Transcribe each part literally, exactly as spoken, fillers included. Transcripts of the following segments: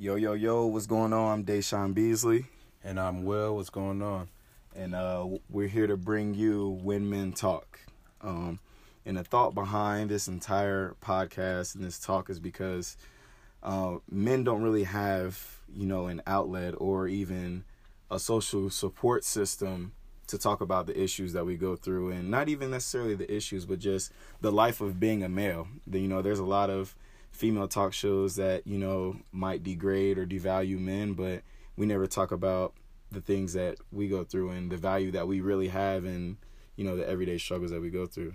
Yo, yo, yo, what's going on? I'm Deshaun Beasley. And I'm Will. What's going on? And uh, we're here to bring you When Men Talk. Um, and the thought behind this entire podcast and this talk is because uh, men don't really have, you know, an outlet or even a social support system to talk about the issues that we go through. And not even necessarily the issues, but just the life of being a male. You know, there's a lot of female talk shows that, you know, might degrade or devalue men, but we never talk about the things that we go through and the value that we really have and, you know, the everyday struggles that we go through.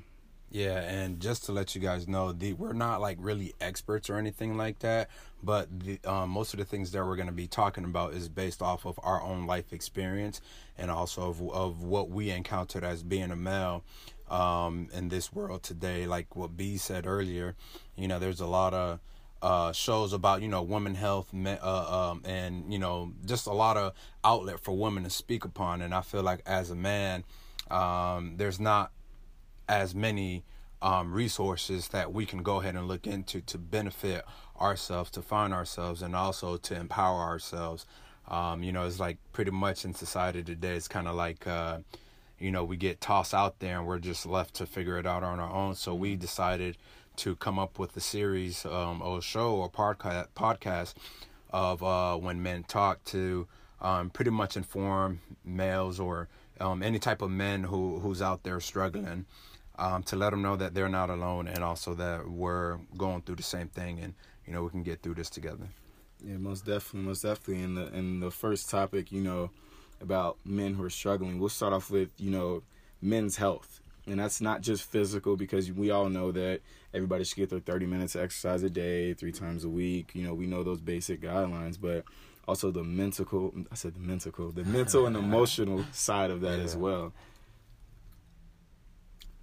Yeah, and just to let you guys know, the, we're not, like, really experts or anything like that, but the, um, most of the things that we're going to be talking about is based off of our own life experience and also of, of what we encountered as being a male um, in this world today. Like what B said earlier, you know, there's a lot of uh, shows about, you know, women health men, uh, um, and, you know, just a lot of outlet for women to speak upon. And I feel like as a man, um, there's not as many um, resources that we can go ahead and look into to benefit ourselves, to find ourselves, and also to empower ourselves. Um, you know, it's like pretty much in society today, it's kind of like, uh, you know, we get tossed out there and we're just left to figure it out on our own. So we decided to come up with a series um, or show or podca- podcast of uh, When Men Talk to um, pretty much inform males or um, any type of men who, who's out there struggling. Um, to let them know that they're not alone and also that we're going through the same thing and, you know, we can get through this together. Yeah, most definitely, most definitely. And the, and the first topic, you know, about men who are struggling, we'll start off with, you know, men's health. And that's not just physical, because we all know that everybody should get their thirty minutes of exercise a day, three times a week. You know, we know those basic guidelines, but also the mental, I said the mental, the mental and emotional side of that yeah. as well.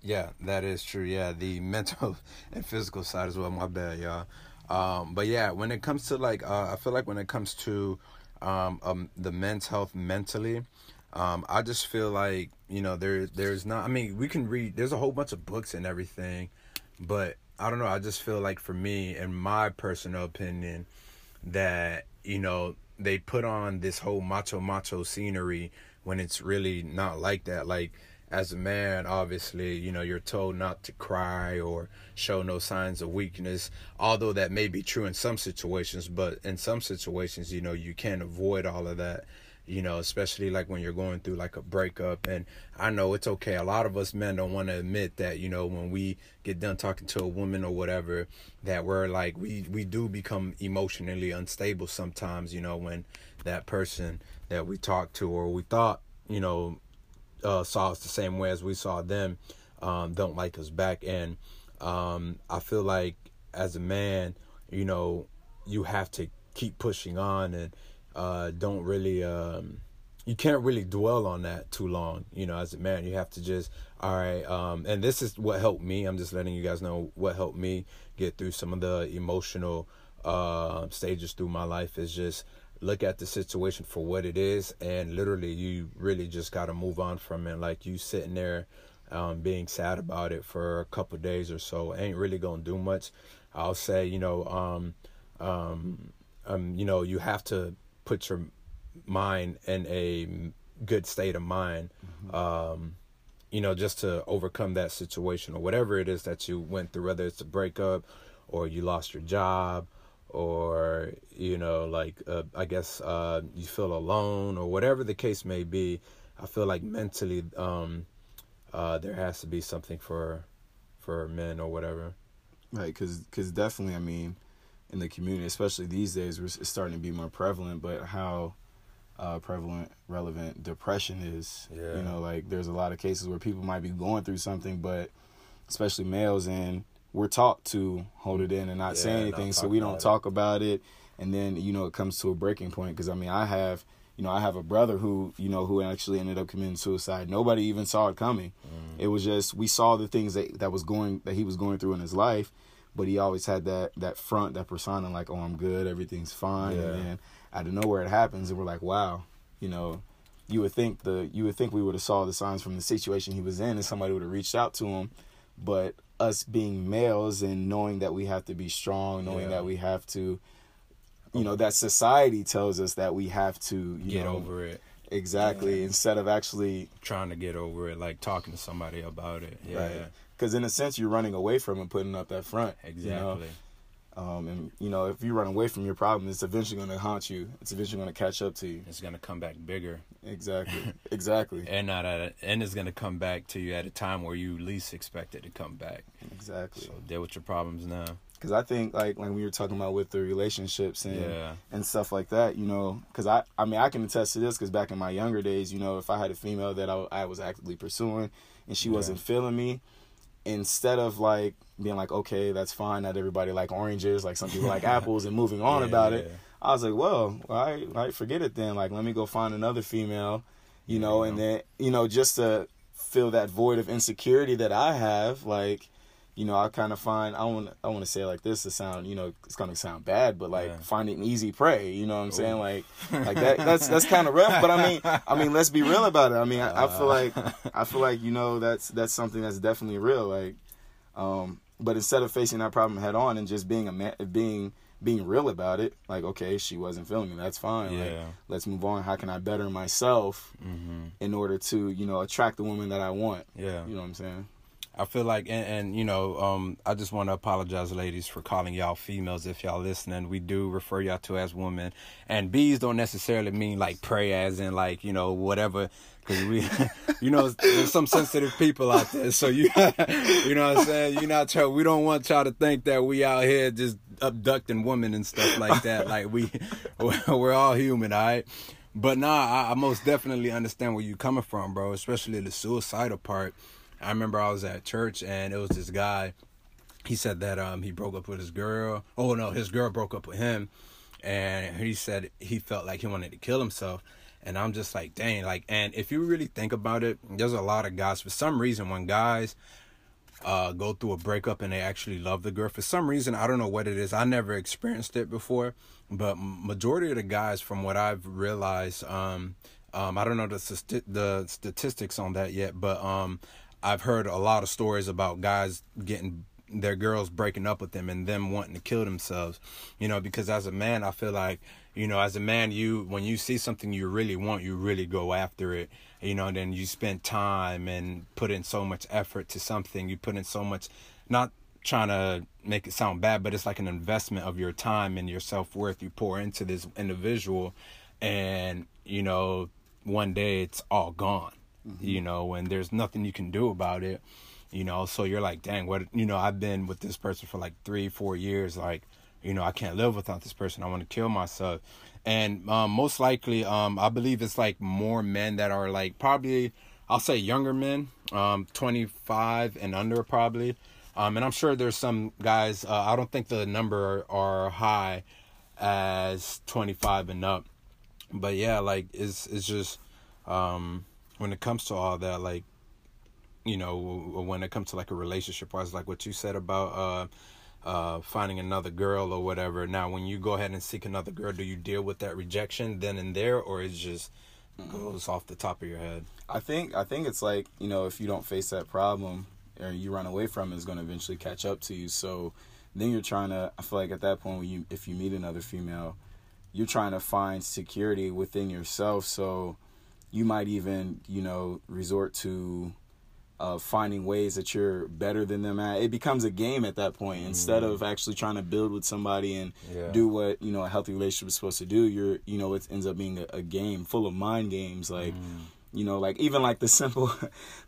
Yeah, that is true. Yeah, the mental and physical side as well. My bad, y'all. Um, but yeah, when it comes to like, uh, I feel like when it comes to um, um, the men's health mentally, um, I just feel like, you know, there there's not, I mean, we can read, there's a whole bunch of books and everything, but I don't know. I just feel like for me, in my personal opinion, that, you know, they put on this whole macho, macho scenery when it's really not like that. Like, as a man, obviously, you know, you're told not to cry or show no signs of weakness, although that may be true in some situations. But in some situations, you know, you can't avoid all of that, you know, especially like when you're going through like a breakup. And I know it's okay. A lot of us men don't want to admit that, you know, when we get done talking to a woman or whatever, that we're like, we, we do become emotionally unstable sometimes, you know, when that person that we talked to or we thought, you know, Uh, saw us the same way as we saw them, um, don't like us back. And um, I feel like as a man, you know, you have to keep pushing on and uh, don't really, um, you can't really dwell on that too long. You know, as a man, you have to just, all right. Um, and this is what helped me. I'm just letting you guys know what helped me get through some of the emotional uh, stages through my life is just look at the situation for what it is, and literally you really just got to move on from it. Like, you sitting there um, being sad about it for a couple of days or so ain't really going to do much. I'll say, you know, um, um, um, you know, you have to put your mind in a good state of mind, mm-hmm. um, you know, just to overcome that situation or whatever it is that you went through, whether it's a breakup or you lost your job, or, you know, like, uh, I guess uh, you feel alone or whatever the case may be. I feel like mentally um, uh, there has to be something for for men or whatever. Right, 'cause, 'cause definitely, I mean, in the community, especially these days, it's starting to be more prevalent, but how uh, prevalent, relevant depression is. Yeah. You know, like, there's a lot of cases where people might be going through something, but especially males, and we're taught to hold it in and not yeah, say anything, so we don't talk about it. And then, you know, it comes to a breaking point, because, I mean, I have, you know, I have a brother who, you know, who actually ended up committing suicide. Nobody even saw it coming. Mm. It was just, we saw the things that, that was going, that he was going through in his life, but he always had that, that front, that persona, like, oh, I'm good, everything's fine. Yeah. And then out of nowhere it happens, and we're like, wow, you know, you would think the, you would think we would have saw the signs from the situation he was in, and somebody would have reached out to him. But us being males and knowing that we have to be strong, knowing yeah. that we have to you know, that society tells us that we have to, you get know, over it. Exactly. Yeah. Instead of actually trying to get over it, like talking to somebody about it. Yeah. Right. Because in a sense, you're running away from and putting up that front. Exactly. You know? Um, and, you know, if you run away from your problem, it's eventually going to haunt you. It's eventually going to catch up to you. It's going to come back bigger. Exactly. Exactly. And not at a, and it's going to come back to you at a time where you least expect it to come back. Exactly. So deal with your problems now. Because I think, like, like we were talking about with the relationships and yeah. and stuff like that, you know, because I, I mean, I can attest to this because back in my younger days, you know, if I had a female that I, I was actively pursuing and she yeah. wasn't feeling me, instead of, like, being like, okay, that's fine, not everybody like oranges, like some people like apples and moving on yeah, about it, yeah. I was like, well, all right, all right, forget it then. Like, let me go find another female, you know, yeah. and then, you know, just to fill that void of insecurity that I have, like, you know, I kind of find, I don't, I want to say it like this to sound, you know, it's going to sound bad, but like yeah. finding easy prey, you know what I'm Ooh. saying? Like, like that, that's, that's kind of rough, but I mean, I mean, let's be real about it. I mean, I, uh. I feel like, I feel like, you know, that's, that's something that's definitely real. Like, um, but instead of facing that problem head on and just being a man, being, being real about it, like, okay, she wasn't feeling me. That's fine. Yeah. Like, let's move on. How can I better myself mm-hmm. in order to, you know, attract the woman that I want? Yeah. You know what I'm saying? I feel like, and, and you know, um, I just want to apologize, ladies, for calling y'all females if y'all listening. We do refer y'all to as women. And bees don't necessarily mean, like, prey as in, like, you know, whatever. Because we, you know, there's some sensitive people out there. So, you you know what I'm saying? You're not trying, we don't want y'all to think that we out here just abducting women and stuff like that. Like, we, we're all human, all right? But, nah, I, I most definitely understand where you're coming from, bro, especially the suicidal part. I remember I was at church and it was this guy. He said that um he broke up with his girl. Oh, no, his girl broke up with him. And he said he felt like he wanted to kill himself. And I'm just like, dang. Like, and if you really think about it, there's a lot of guys. For some reason, when guys uh go through a breakup and they actually love the girl, for some reason, I don't know what it is. I never experienced it before. But majority of the guys, from what I've realized, um, um I don't know the st- the statistics on that yet, but... um. I've heard a lot of stories about guys getting their girls breaking up with them and them wanting to kill themselves, you know, because as a man, I feel like, you know, as a man, you, when you see something you really want, you really go after it, you know, and then you spend time and put in so much effort to something, you put in so much, not trying to make it sound bad, but it's like an investment of your time and your self-worth you pour into this individual, and, you know, one day it's all gone. Mm-hmm. You know, and there's nothing you can do about it, you know, so you're like, dang, what, you know, I've been with this person for like three, four years. Like, you know, I can't live without this person. I want to kill myself. And um, most likely, um, I believe it's like more men that are like probably, I'll say younger men, um, twenty-five and under probably. Um, and I'm sure there's some guys, uh, I don't think the number are, are high as twenty-five and up. But yeah, like it's, it's just, um, when it comes to all that, like, you know, when it comes to like a relationship wise, like what you said about uh, uh, finding another girl or whatever. Now, when you go ahead and seek another girl, do you deal with that rejection then and there, or it just goes off the top of your head? I think I think it's like, you know, if you don't face that problem or you run away from it, it's going to eventually catch up to you. So then you're trying to, I feel like at that point, when you, if you meet another female, you're trying to find security within yourself. So you might even, you know, resort to uh, finding ways that you're better than them at. It becomes a game at that point. Instead mm. of actually trying to build with somebody and yeah. do what, you know, a healthy relationship is supposed to do, you're, you know, it ends up being a, a game full of mind games. Like, mm. you know, like even like the simple,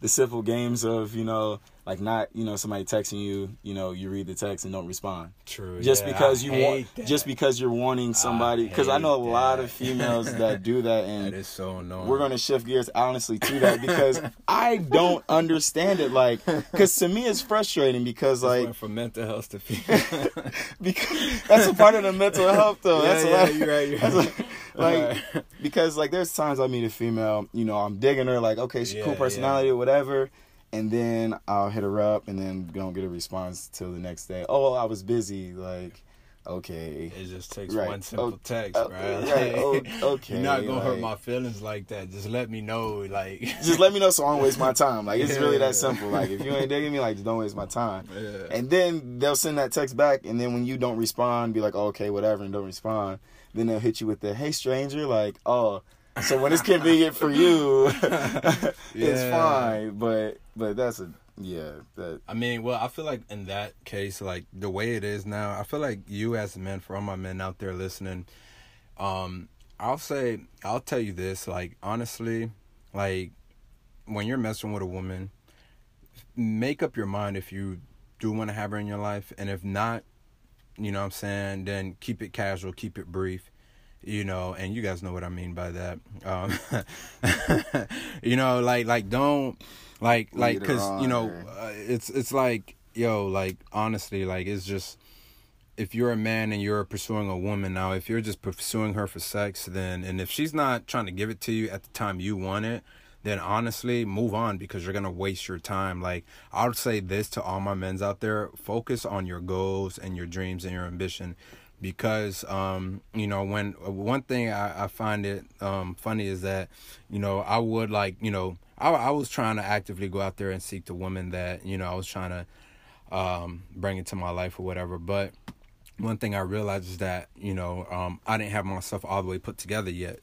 the simple games of, you know, like not, you know, somebody texting you, you know, you read the text and don't respond. True. Just yeah, because I you want, that. just because you're wanting somebody, because I, I know a that. lot of females that do that, and that is so annoying. We're gonna shift gears honestly to that because I don't understand it. Like, because to me it's frustrating because like went from mental health to female. Because that's a part of the mental health though. Yeah, that's yeah, a lot. You're right. You're right. Like, like right. because like there's times I meet a female, you know, I'm digging her, like okay, she's yeah, cool personality yeah. or whatever. And then I'll hit her up and then don't get a response till the next day. Oh, I was busy. Like, okay. It just takes right. one simple o- text, o- right? Right. Like, o- okay. You're not gonna like, hurt my feelings like that. Just let me know, like. Just let me know, so I don't waste my time. Like it's yeah. really that simple. Like if you ain't digging me, like just don't waste my time. Yeah. And then they'll send that text back, and then when you don't respond, be like, oh, okay, whatever, and don't respond. Then they'll hit you with the, hey stranger, like, oh. So when it's convenient for you, yeah. it's fine. But but that's a yeah. That I mean, well, I feel like in that case, like the way it is now, I feel like you as men, for all my men out there listening, um, I'll say, I'll tell you this, like honestly, like when you're messing with a woman, make up your mind if you do want to have her in your life, and if not, you know what I'm saying, then keep it casual, keep it brief. You know, and you guys know what I mean by that. Um, you know, like, like don't, like, like, because, you know, uh, it's, it's like, yo, like, honestly, like, it's just, if you're a man and you're pursuing a woman now, if you're just pursuing her for sex, then, and if she's not trying to give it to you at the time you want it, then honestly, move on, because you're going to waste your time. Like, I would say this to all my men's out there, focus on your goals and your dreams and your ambition. Because, um, you know, when one thing I, I find it um, funny is that, you know, I would like, you know, I, I was trying to actively go out there and seek the woman that, you know, I was trying to um, bring into my life or whatever. But one thing I realized is that, you know, um, I didn't have myself all the way put together yet.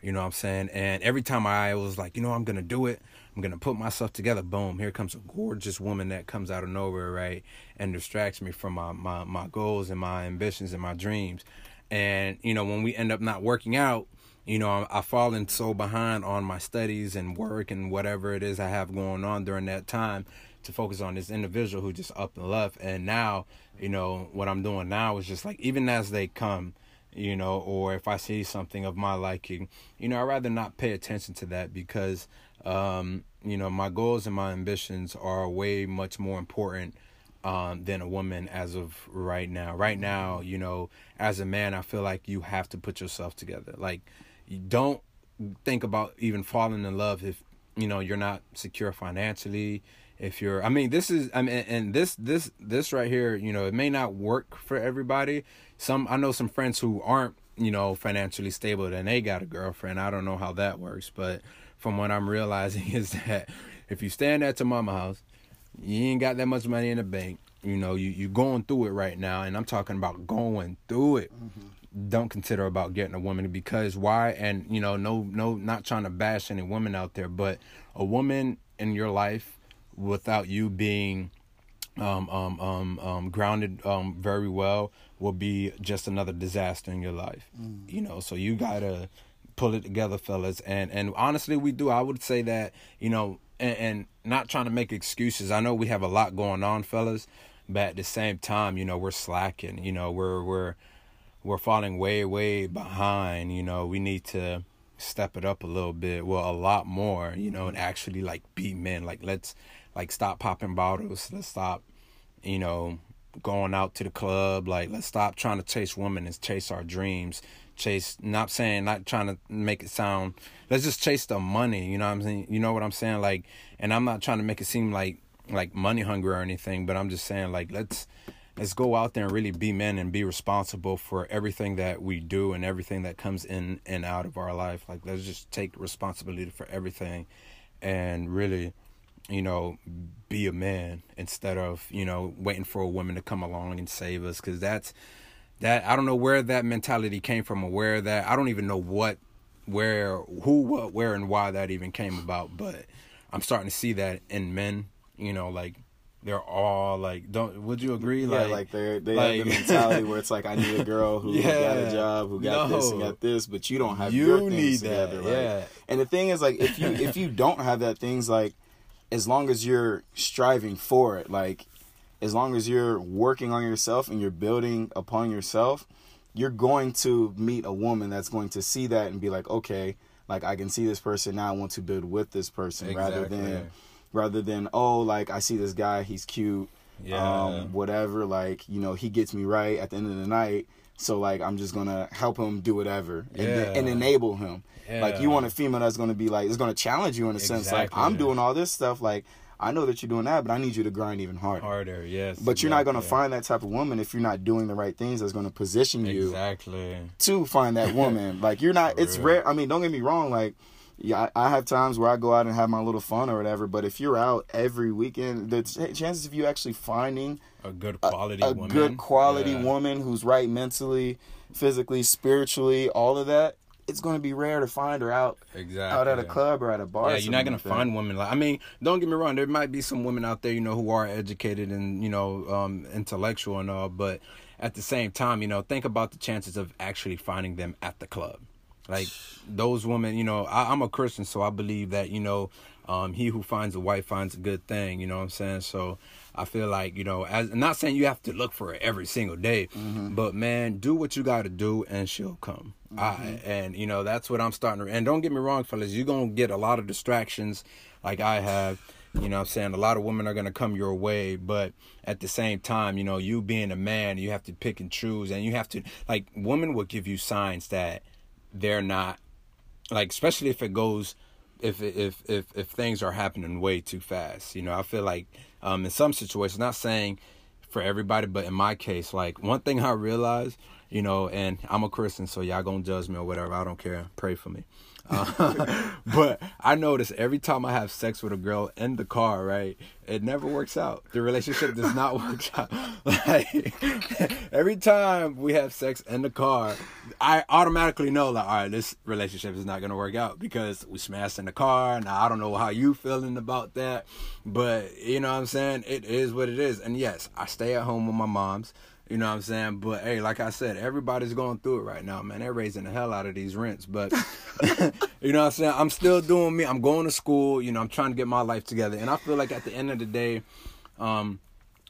You know what I'm saying? And every time I was like, you know, I'm going to do it. I'm going to put myself together. Boom. Here comes a gorgeous woman that comes out of nowhere, right? And distracts me from my, my, my goals and my ambitions and my dreams. And, you know, when we end up not working out, you know, I've fallen so behind on my studies and work and whatever it is I have going on during that time to focus on this individual who just up and left. And now, you know, what I'm doing now is just like, even as they come, you know, or if I see something of my liking, you know, I'd rather not pay attention to that because, um, you know, my goals and my ambitions are way much more important um, than a woman as of right now. Right now, you know, as a man, I feel like you have to put yourself together. Like, you don't think about even falling in love if, you know, you're not secure financially. If you're, I mean, this is, I mean, and this, this, this right here, you know, it may not work for everybody. Some, I know some friends who aren't, you know, financially stable and they got a girlfriend. I don't know how that works, but from what I'm realizing is that if you stand at your mama house, you ain't got that much money in the bank. You know, you, you going through it right now. And I'm talking about going through it. Mm-hmm. Don't consider about getting a woman because why? And, you know, no, no, not trying to bash any woman out there, but a woman in your life, without you being um, um, um, um, grounded um, very well will be just another disaster in your life. Mm. You know, so you got to pull it together, fellas. And and honestly, we do. I would say that, you know, and, and not trying to make excuses. I know we have a lot going on, fellas, but at the same time, you know, we're slacking. You know, we're we're we're falling way, way behind. You know, we need to step it up a little bit. Well, a lot more, you know, and actually like be men. Like, let's Like, stop popping bottles. Let's stop, you know, going out to the club. Like, let's stop trying to chase women and chase our dreams. Chase, not saying, not trying to make it sound, let's just chase the money. You know what I'm saying? You know what I'm saying? Like, and I'm not trying to make it seem like, like money hungry or anything, but I'm just saying, like, let's, let's go out there and really be men and be responsible for everything that we do and everything that comes in and out of our life. Like, let's just take responsibility for everything and really, you know, be a man instead of, you know, waiting for a woman to come along and save us. Cause that's that, I don't know where that mentality came from or where that, I don't even know what, where, who, what, where, and why that even came about. But I'm starting to see that in men, you know, like they're all like, don't, would you agree? Yeah, like, like they're, they like, have the mentality where it's like, I need a girl who yeah, got a job, who got no, this and got this, but you don't have you your things together. That, right? Yeah. And the thing is like, if you, if you don't have that things like, as long as you're striving for it, like as long as you're working on yourself and you're building upon yourself, you're going to meet a woman that's going to see that and be like, okay, like I can see this person now. I want to build with this person exactly. rather than, rather than, oh, like I see this guy, he's cute, yeah. um, whatever. Like, you know, he gets me right at the end of the night. So like, I'm just going to help him do whatever and, yeah. th- and enable him. Yeah. Like, you want a female that's going to be, like, it's going to challenge you in a sense. Exactly. Like, I'm doing all this stuff. Like, I know that you're doing that, but I need you to grind even harder. Harder, yes. But you're yeah, not going to yeah. find that type of woman if you're not doing the right things that's going to position you exactly to find that woman. Like, you're not, For it's real. rare. I mean, don't get me wrong. Like, yeah, I, I have times where I go out and have my little fun or whatever, but if you're out every weekend, the ch- chances of you actually finding a good quality a, a woman, a good quality yeah. woman who's right mentally, physically, spiritually, all of that, it's going to be rare to find her out exactly. out at a club or at a bar. Yeah, you're not going like to find women. Like, I mean, don't get me wrong. There might be some women out there, you know, who are educated and, you know, um, intellectual and all. But at the same time, you know, think about the chances of actually finding them at the club. Like, those women, you know, I, I'm a Christian, so I believe that, you know, um, he who finds a wife finds a good thing. You know what I'm saying? So I feel like, you know, as, I'm not saying you have to look for it every single day, mm-hmm. but, man, do what you got to do and she'll come. Mm-hmm. I, and, you know, that's what I'm starting to. And don't get me wrong, fellas, you're going to get a lot of distractions like I have. You know what I'm saying? A lot of women are going to come your way, but at the same time, you know, you being a man, you have to pick and choose. And you have to, like, women will give you signs that they're not, like, especially if it goes, if if if if things are happening way too fast. You know, I feel like um in some situations, not saying for everybody, but in my case, like, one thing I realized, you know, and I'm a Christian, so y'all gonna judge me or whatever, I don't care, pray for me, uh, but I notice every time I have sex with a girl in the car, right, it never works out. The relationship does not work out. Like, every time we have sex in the car, I automatically know, like, all right, this relationship is not gonna work out because we smashed in the car. Now I don't know how you feeling about that, but you know what I'm saying, it is what it is. And yes, I stay at home with my mom's. You know what I'm saying? But, hey, like I said, everybody's going through it right now, man. They're raising the hell out of these rents. But, you know what I'm saying? I'm still doing me. I'm going to school. You know, I'm trying to get my life together. And I feel like at the end of the day, um,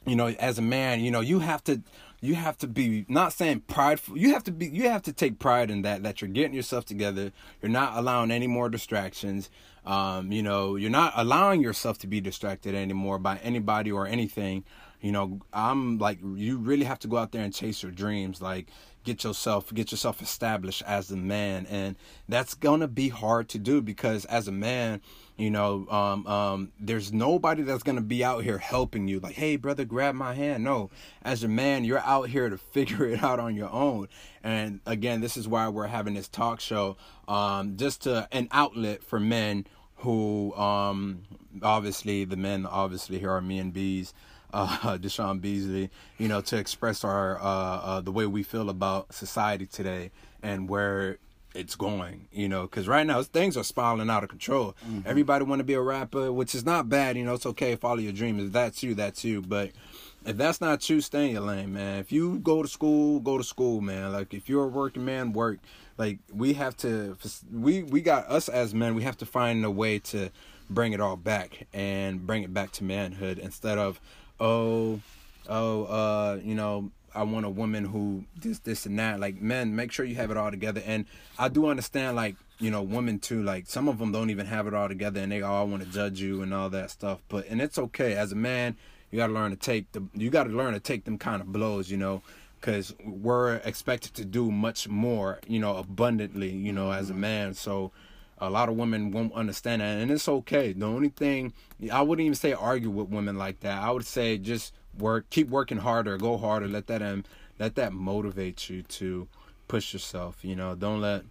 you know, as a man, you know, you have to... You have to be, not saying prideful, you have to be, you have to take pride in that, that you're getting yourself together. You're not allowing any more distractions. Um, you know, you're not allowing yourself to be distracted anymore by anybody or anything. You know, I'm like, you really have to go out there and chase your dreams. Like, get yourself, get yourself established as a man. And that's going to be hard to do because as a man, you know, um, um, there's nobody that's going to be out here helping you. Like, hey, brother, grab my hand. No, as a man, you're out here to figure it out on your own. And again, this is why we're having this talk show, um, just to an outlet for men who, um, obviously the men, obviously here are me and B's, uh, Deshaun Beasley, you know, to express our, uh, uh, the way we feel about society today and where it's going, you know, because right now things are spiraling out of control. Mm-hmm. Everybody want to be a rapper, which is not bad. You know, it's okay. Follow your dreams. If that's you, that's you. But if that's not you, stay in your lane, man. If you go to school, go to school, man. Like, if you're a working man, work. Like, we have to, we, we got us as men, we have to find a way to bring it all back and bring it back to manhood instead of, oh, oh, uh, you know, I want a woman who this, this, and that. Like, men, make sure you have it all together. And I do understand, like, you know, women too. Like, some of them don't even have it all together, and they all want to judge you and all that stuff. But and it's okay. As a man, you gotta learn to take the. You gotta learn to take them kind of blows, you know, because we're expected to do much more, you know, abundantly, you know, as a man. So a lot of women won't understand that, and it's okay. The only thing, I wouldn't even say argue with women like that. I would say just. Work, keep working harder, go harder, let that um, let that motivate you to push yourself, you know. Don't let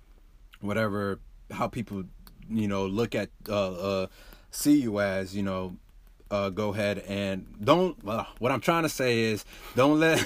whatever, how people, you know, look at, uh, uh see you as, you know, uh, go ahead and don't, uh, what I'm trying to say is don't let,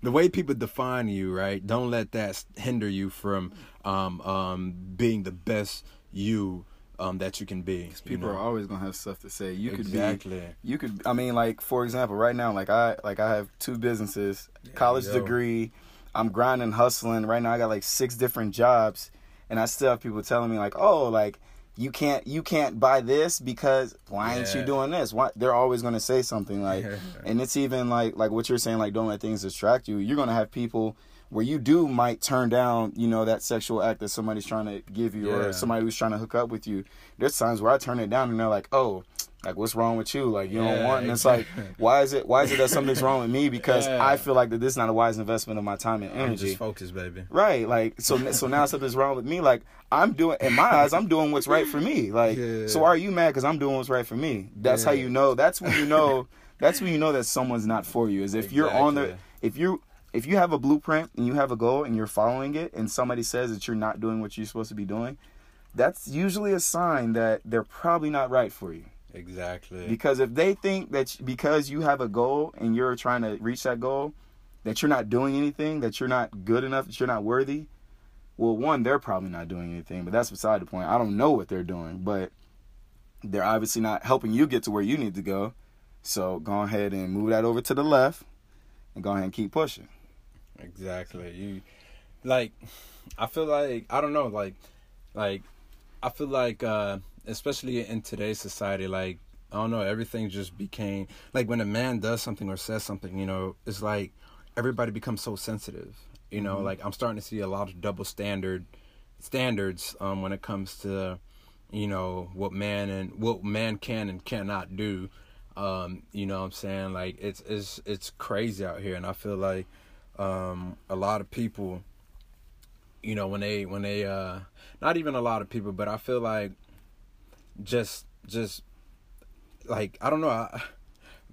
the way people define you, right, don't let that hinder you from um, um, being the best you Um, that you can be. Because people you know? are always gonna have stuff to say. You exactly. could be. You could. I mean, like, for example, right now, like I like I have two businesses, yeah, college yo. degree. I'm grinding, hustling. Right now, I got like six different jobs, and I still have people telling me like, oh, like you can't you can't buy this because why yeah. ain't you doing this? Why? They're always gonna say something like, yeah. and it's even like like what you're saying, like, don't let things distract you. You're gonna have people where you do might turn down, you know, that sexual act that somebody's trying to give you yeah. or somebody who's trying to hook up with you. There's times where I turn it down and they're like, oh, Like, what's wrong with you? Like, you yeah, don't want, and it's like, why is it, why is it that something's wrong with me? Because yeah. I feel like that this is not a wise investment of my time and energy. I'm just focus, baby. Right. Like, so, so now something's wrong with me. Like, I'm doing, in my eyes, I'm doing what's right for me. Like, yeah. so why are you mad? Because I'm doing what's right for me. That's yeah. how you know, that's when you know, that's when you know that someone's not for you, is if exactly. you're on the, if you, if you have a blueprint and you have a goal and you're following it and somebody says that you're not doing what you're supposed to be doing, that's usually a sign that they're probably not right for you. Exactly. Because if they think that because you have a goal and you're trying to reach that goal, that you're not doing anything, that you're not good enough, that you're not worthy, well, one, they're probably not doing anything, but that's beside the point. I don't know what they're doing, but they're obviously not helping you get to where you need to go. So go ahead and move that over to the left and go ahead and keep pushing. Exactly. You, like, I feel like, I don't know, like, like, I feel like, uh, especially in today's society, like, I don't know, everything just became, like, when a man does something or says something, you know, it's like, everybody becomes so sensitive, you know, mm-hmm. like, I'm starting to see a lot of double standard, standards, um, when it comes to, you know, what man and, what man can and cannot do, um, you know what I'm saying, like, it's, it's, it's crazy out here, and I feel like, um, a lot of people, you know, when they, when they, uh, not even a lot of people, but I feel like, Just, just, like, I don't know. I,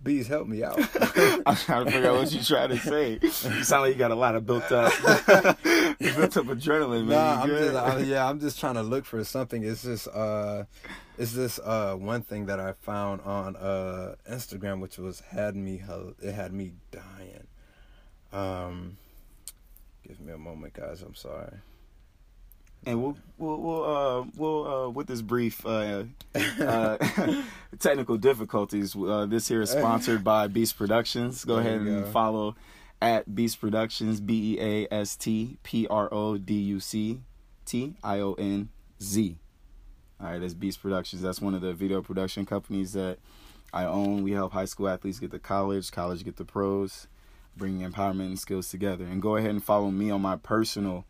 Bees, help me out. I'm trying to figure out what you trying to say. You sound like you got a lot of built up, built up adrenaline, man. Nah, I'm just, I, yeah, I'm just trying to look for something. It's just, uh, it's this uh one thing that I found on uh Instagram, which was had me, it had me dying. Um, give me a moment, guys. I'm sorry. And we'll we'll we'll uh, we'll uh, with this brief uh, uh, technical difficulties. Uh, this here is sponsored by Beast Productions. Go there ahead and go. Follow at Beast Productions, B E A S T P R O D U C T I O N Z. All right, that's Beast Productions. That's one of the video production companies that I own. We help high school athletes get to college, college get to pros, bringing empowerment and skills together. And go ahead and follow me on my personal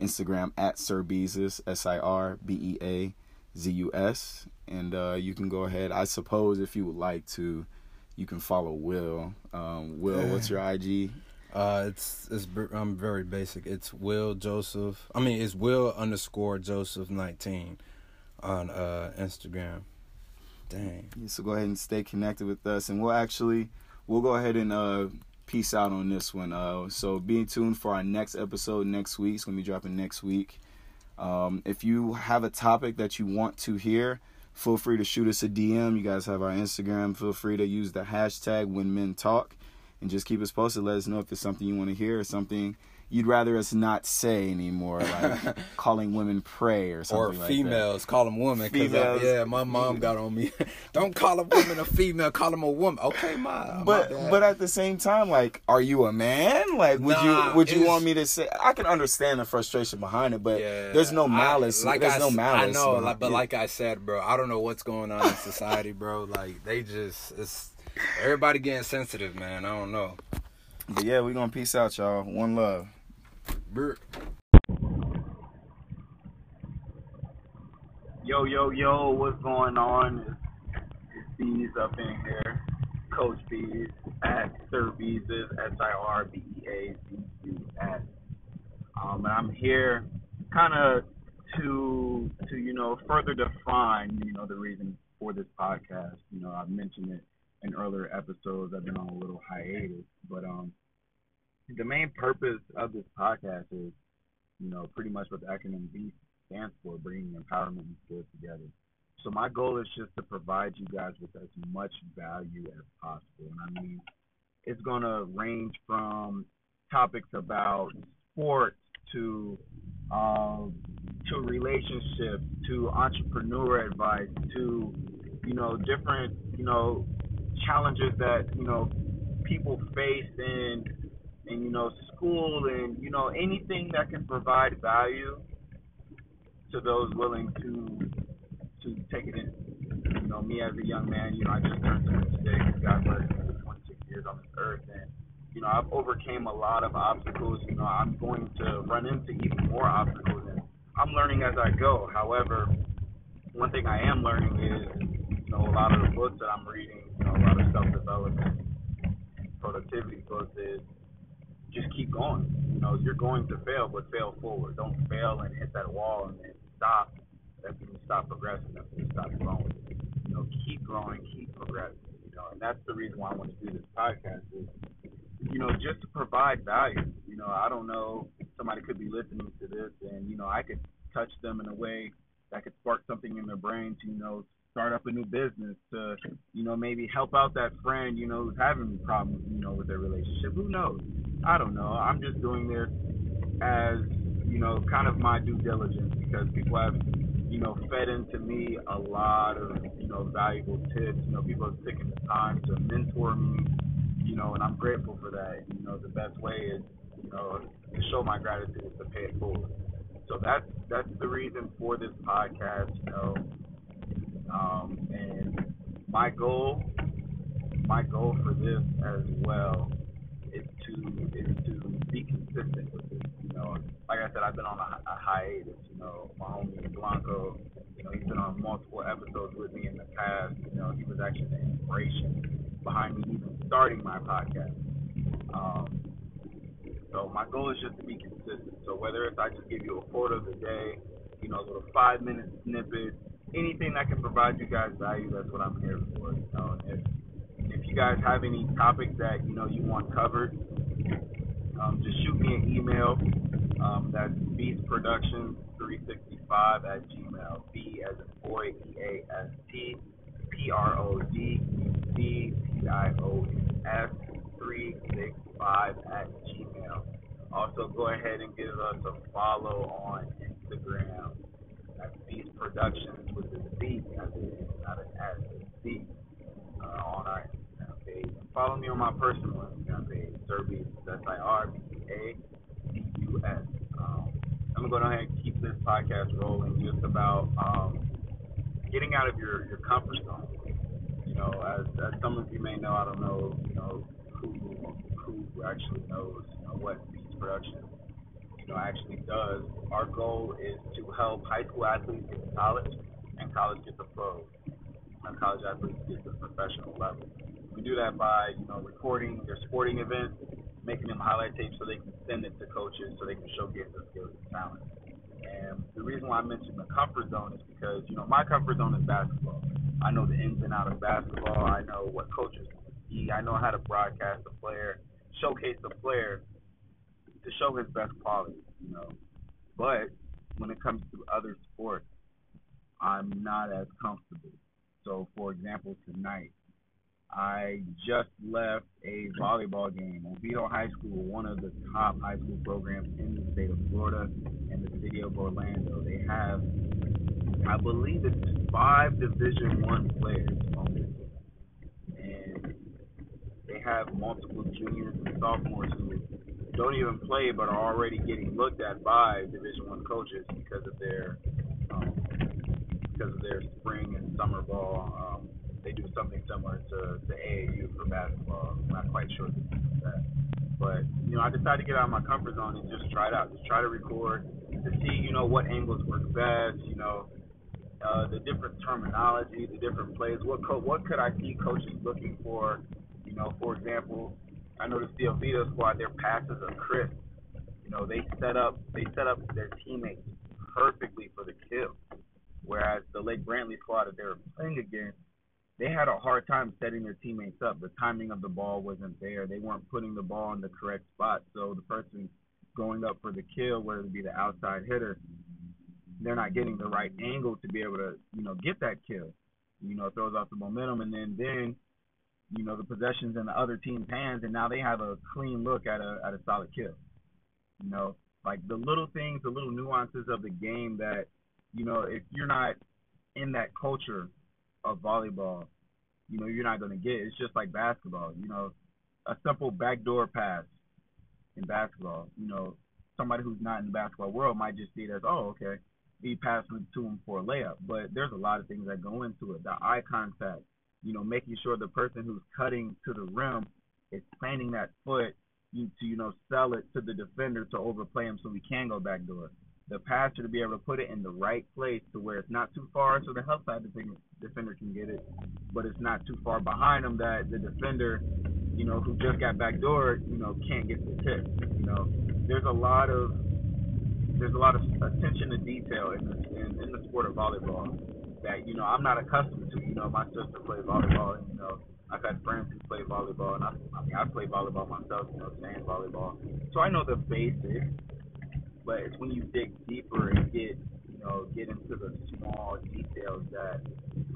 Instagram at Sir Beazus, S I R B E A Z U S, and uh, you can go ahead, I suppose, if you would like to, you can follow Will. Um, Will, what's your I G? Uh, it's it's um, very basic. It's Will Joseph. I mean, it's Will underscore Joseph nineteen on uh, Instagram. Dang. Yeah, so go ahead and stay connected with us, and we'll actually we'll go ahead and. Uh, Peace out on this one. Uh, so be tuned for our next episode next week. It's going to be dropping next week. Um, if you have a topic that you want to hear, feel free to shoot us a D M. You guys have our Instagram. Feel free to use the hashtag When Men Talk and just keep us posted. Let us know if it's something you want to hear or something you'd rather us not say anymore, like calling women prey or something like that. Or females, call them women. Females. I, yeah, my mom got on me. Don't call a woman a female, call them a woman. Okay, mom. But but at the same time, like, are you a man? Like, would nah, you would you want me to say? I can understand the frustration behind it, but yeah, there's no malice. I, like there's I, no malice. I know, like, but yeah. like I said, bro, I don't know what's going on in society, bro. Like, they just, it's everybody getting sensitive, man. I don't know. But yeah, we're going to peace out, y'all. One love. Yo, yo, yo, what's going on? It's Beez up in here. Coach Beez at Sir Beazus, S I R B E A Z U S. Um, and I'm here kind of to, to, you know, further define, you know, the reason for this podcast. You know, I've mentioned it in earlier episodes. I've been on a little hiatus, but um, the main purpose of this podcast is, you know, pretty much what the acronym B stands for, bringing empowerment and skills together. So my goal is just to provide you guys with as much value as possible. And I mean, it's going to range from topics about sports to um, to relationships, to entrepreneur advice, to, you know, different, you know, challenges that, you know, people face in, and, you know, school and, you know, anything that can provide value to those willing to to take it in. You know, me as a young man, you know, I just turned thirty-six, God bless me, twenty-six years on this earth, and, you know, I've overcame a lot of obstacles. You know, I'm going to run into even more obstacles, and I'm learning as I go. However, one thing I am learning is, know, a lot of the books that I'm reading, you know, a lot of self-development, productivity books is just keep going. You know, you're going to fail, but fail forward. Don't fail and hit that wall and then stop. That's when you stop progressing. That's when you stop growing. You know, keep growing, keep progressing. You know, and that's the reason why I want to do this podcast is, you know, just to provide value. You know, I don't know, somebody could be listening to this and, you know, I could touch them in a way that could spark something in their brain to, you know, start up a new business, to, you know, maybe help out that friend, you know, who's having problems, you know, with their relationship. Who knows? I don't know. I'm just doing this as, you know, kind of my due diligence because people have, you know, fed into me a lot of, you know, valuable tips. You know, people have taken the time to mentor me, you know, and I'm grateful for that. You know, the best way is, you know, to show my gratitude is to pay it forward. So that's, that's the reason for this podcast, you know, um, and my goal, my goal for this as well is to, is to be consistent with it, you know. Like I said, I've been on a, a hiatus, you know. My homie Blanco, you know, he's been on multiple episodes with me in the past, you know. He was actually the inspiration behind me even starting my podcast. Um, So my goal is just to be consistent. So whether it's I just give you a quote of the day, you know, a little five-minute snippet, anything that can provide you guys value, that's what I'm here for. You know, if, if you guys have any topics that, you know, you want covered, um, just shoot me an email. Um, that's beast productions three sixty-five at Gmail. B as in boy, E A S T, P R O D C T I O N S three sixty-five at Gmail. Also, go ahead and give us a follow on Instagram at Beast Productions with the Z, as in, not an S, a Z, uh, on our Instagram page. And follow me on my personal Instagram page, Sir Beazus, that's S I R B A C U S. Um, I'm going to go ahead and keep this podcast rolling just about um, getting out of your, your comfort zone. You know, as, as some of you may know, I don't know, you know, who actually knows, you know, what Beast Productions, you know, actually does. Our goal is to help high school athletes get to college and college get to pro, and college athletes get to professional level. We do that by, you know, recording their sporting events, making them highlight tapes so they can send it to coaches so they can showcase their skills and talent. And the reason why I mentioned the comfort zone is because, you know, my comfort zone is basketball. I know the ins and outs of basketball. I know what coaches want to see. I know how to broadcast a player, showcase the player to show his best quality, you know. But when it comes to other sports, I'm not as comfortable. So, for example, tonight, I just left a volleyball game. Oviedo High School, one of the top high school programs in the state of Florida and the city of Orlando. They have, I believe it's five Division One players on this team. And they have multiple juniors and sophomores who don't even play but are already getting looked at by Division One coaches because of their um, because of their spring and summer ball. Um, they do something similar to, to A A U for basketball. I'm not quite sure that. But, you know, I decided to get out of my comfort zone and just try it out. Just try to record to see, you know, what angles work best, you know, uh, the different terminology, the different plays. What co- what could I see coaches looking for? You know, for example, I noticed the El Vito squad, their passes are crisp. You know, they set up they set up their teammates perfectly for the kill. Whereas the Lake Brantley squad that they were playing against, they had a hard time setting their teammates up. The timing of the ball wasn't there. They weren't putting the ball in the correct spot. So the person going up for the kill, whether it be the outside hitter, they're not getting the right angle to be able to, you know, get that kill. You know, it throws off the momentum, and then then. you know, the possessions in the other team's hands, and now they have a clean look at a at a solid kill. You know, like the little things, the little nuances of the game that, you know, if you're not in that culture of volleyball, you know, you're not going to get. It's just like basketball, you know, a simple backdoor pass in basketball. You know, somebody who's not in the basketball world might just see it as, oh, okay, he passed to him for a layup. But there's a lot of things that go into it, the eye contact, you know, making sure the person who's cutting to the rim is planting that foot you, to, you know, sell it to the defender to overplay him so we can go backdoor. the passer to be able to put it in the right place to where it's not too far so the help side defender can get it, but it's not too far behind him that the defender, you know, who just got backdoored, you know, can't get the tip. You know, there's a lot of there's a lot of attention to detail in the, in, in the sport of volleyball that, you know, I'm not accustomed to. You know, my sister played volleyball, and, you know, I've had friends who play volleyball, and I, I mean, I play volleyball myself, you know, sand volleyball. So I know the basics, but it's when you dig deeper and get, you know, get into the small details that,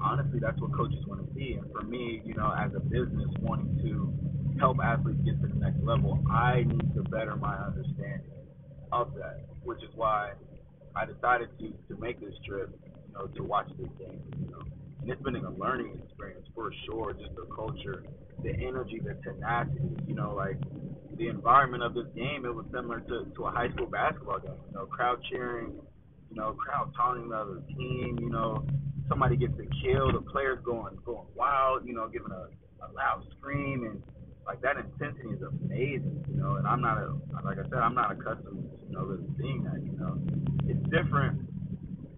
honestly, that's what coaches want to see. And for me, you know, as a business wanting to help athletes get to the next level, I need to better my understanding of that, which is why I decided to, to make this trip, you know, to watch this game, you know. And it's been a learning experience for sure, just the culture, the energy, the tenacity, you know, like the environment of this game, it was similar to, to a high school basketball game, you know, crowd cheering, you know, crowd taunting the other team, you know, somebody gets a kill, the players going going wild, you know, giving a, a loud scream, and like that intensity is amazing, you know, and I'm not, a, like I said, I'm not accustomed to, you know, really seeing that, you know. It's different,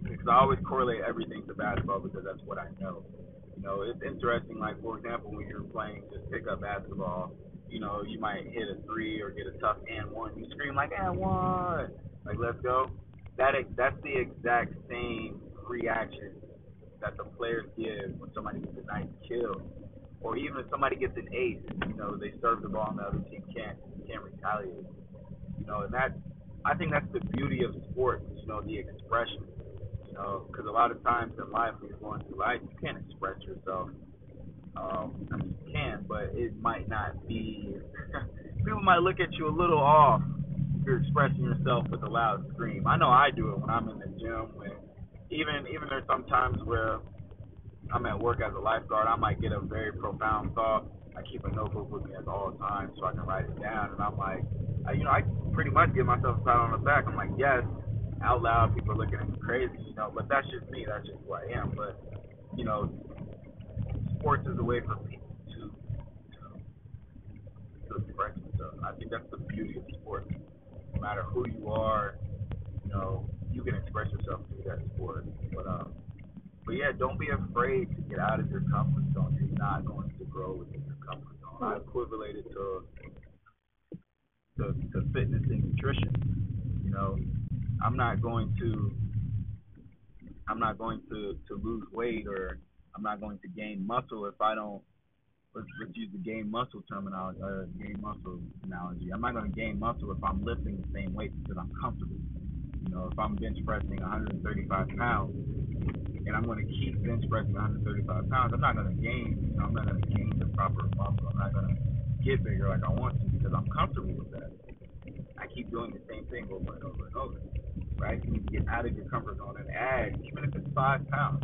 because I always correlate everything to basketball because that's what I know. You know, it's interesting, like, for example, when you're playing just pickup basketball, you know, you might hit a three or get a tough and one. You scream, like, and one, like, let's go. That That's the exact same reaction that the players give when somebody gets a nice kill. Or even if somebody gets an ace, you know, they serve the ball and the other team can't, can't retaliate. You know, and that, I think that's the beauty of sports, you know, the expression. You know, because a lot of times in life, when you're going through life, you can't express yourself. Um, I mean, you can, but it might not be. People might look at you a little off if you're expressing yourself with a loud scream. I know I do it when I'm in the gym. When even even there's some times where I'm at work as a lifeguard, I might get a very profound thought. I keep a notebook with me at all times so I can write it down, and I'm like, I, you know, I pretty much give myself a pat on the back. I'm like, yes. Out loud, people are looking at me crazy, you know, but that's just me, that's just who I am. But, you know, sports is a way for people to, to, to express themselves. I think that's the beauty of sports. No matter who you are, you know, you can express yourself through that sport. But, um, but yeah, don't be afraid to get out of your comfort zone. You're not going to grow within your comfort zone. I equivalent it to, to, to fitness and nutrition, you know. I'm not going to I'm not going to, to lose weight, or I'm not going to gain muscle if I don't let's, let's use the gain muscle terminology uh, gain muscle analogy. I'm not going to gain muscle if I'm lifting the same weight because I'm comfortable. You know, if I'm bench pressing one hundred thirty-five pounds and I'm going to keep bench pressing one hundred thirty-five pounds, I'm not going to gain you know, I'm not going to gain the proper muscle. I'm not going to get bigger like I want to because I'm comfortable with that. I keep doing the same thing over and over and over. Right? You need to get out of your comfort zone and add, even if it's five pounds,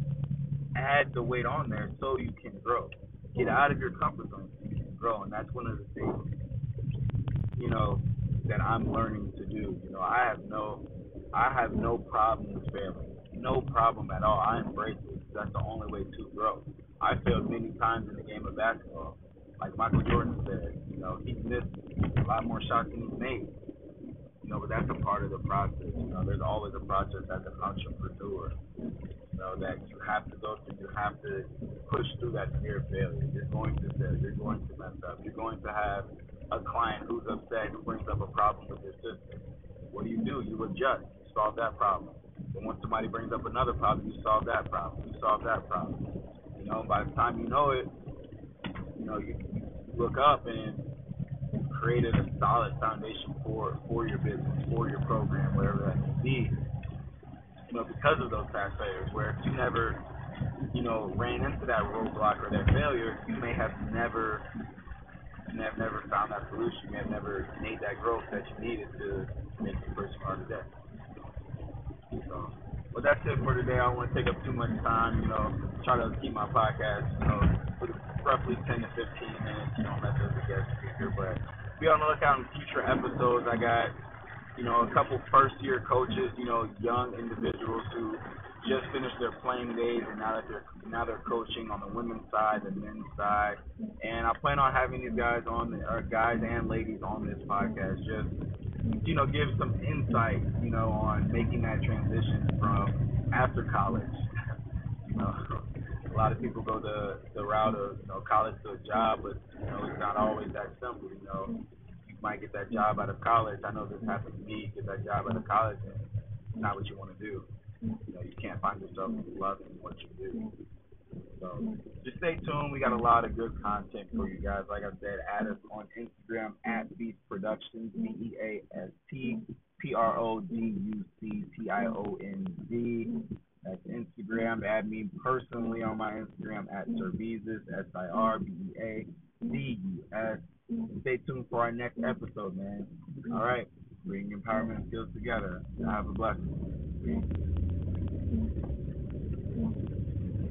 add the weight on there so you can grow. Get out of your comfort zone so you can grow. And that's one of the things, you know, that I'm learning to do. You know, I have no, I have no problem with failing. No problem at all. I embrace it. That's the only way to grow. I failed many times in the game of basketball. Like Michael Jordan said, you know, he missed a lot more shots than he made. You know, but that's a part of the process. You know, there's always a process as an entrepreneur, you know, that you have to go through. You have to push through that fear of failure. You're going to fail. You're going to mess up. You're going to have a client who's upset, who brings up a problem with your system. What do you do? You adjust. You solve that problem. Then once somebody brings up another problem, you solve that problem. You solve that problem. You know, by the time you know it, you know, you look up and created a solid foundation for, for your business, for your program, whatever that may be, you know, because of those past failures, where if you never, you know, ran into that roadblock or that failure, you may have never, you may have never found that solution, you may have never made that growth that you needed to make the person part of that. So, well, that's it for today. I don't want to take up too much time, you know, try to keep my podcast, you know, roughly ten to fifteen minutes, you know, unless there's a guest speaker, but be on the lookout in future episodes. I got, you know, a couple first-year coaches, you know, young individuals who just finished their playing days, and now that they're now they're coaching on the women's side, the men's side, and I plan on having these guys on, the, or guys and ladies on this podcast, just you know, give some insight, you know, on making that transition from after college. You know, a lot of people go the, the route of, you know, college to a job, but, you know, it's not always that simple, you know. You might get that job out of college. I know this happened to me. You get that job out of college, and it's not what you want to do. You know, you can't find yourself loving what you do. So just stay tuned. We got a lot of good content for you guys. Like I said, add us on Instagram at Beast Productions, B E A S T P R O D U C T I O N Z. That's Instagram. Add me personally on my Instagram at Sir Beazus, S I R B E A Z U S. Stay tuned for our next episode, man. All right. Bring empowerment skills together. Have a blessing.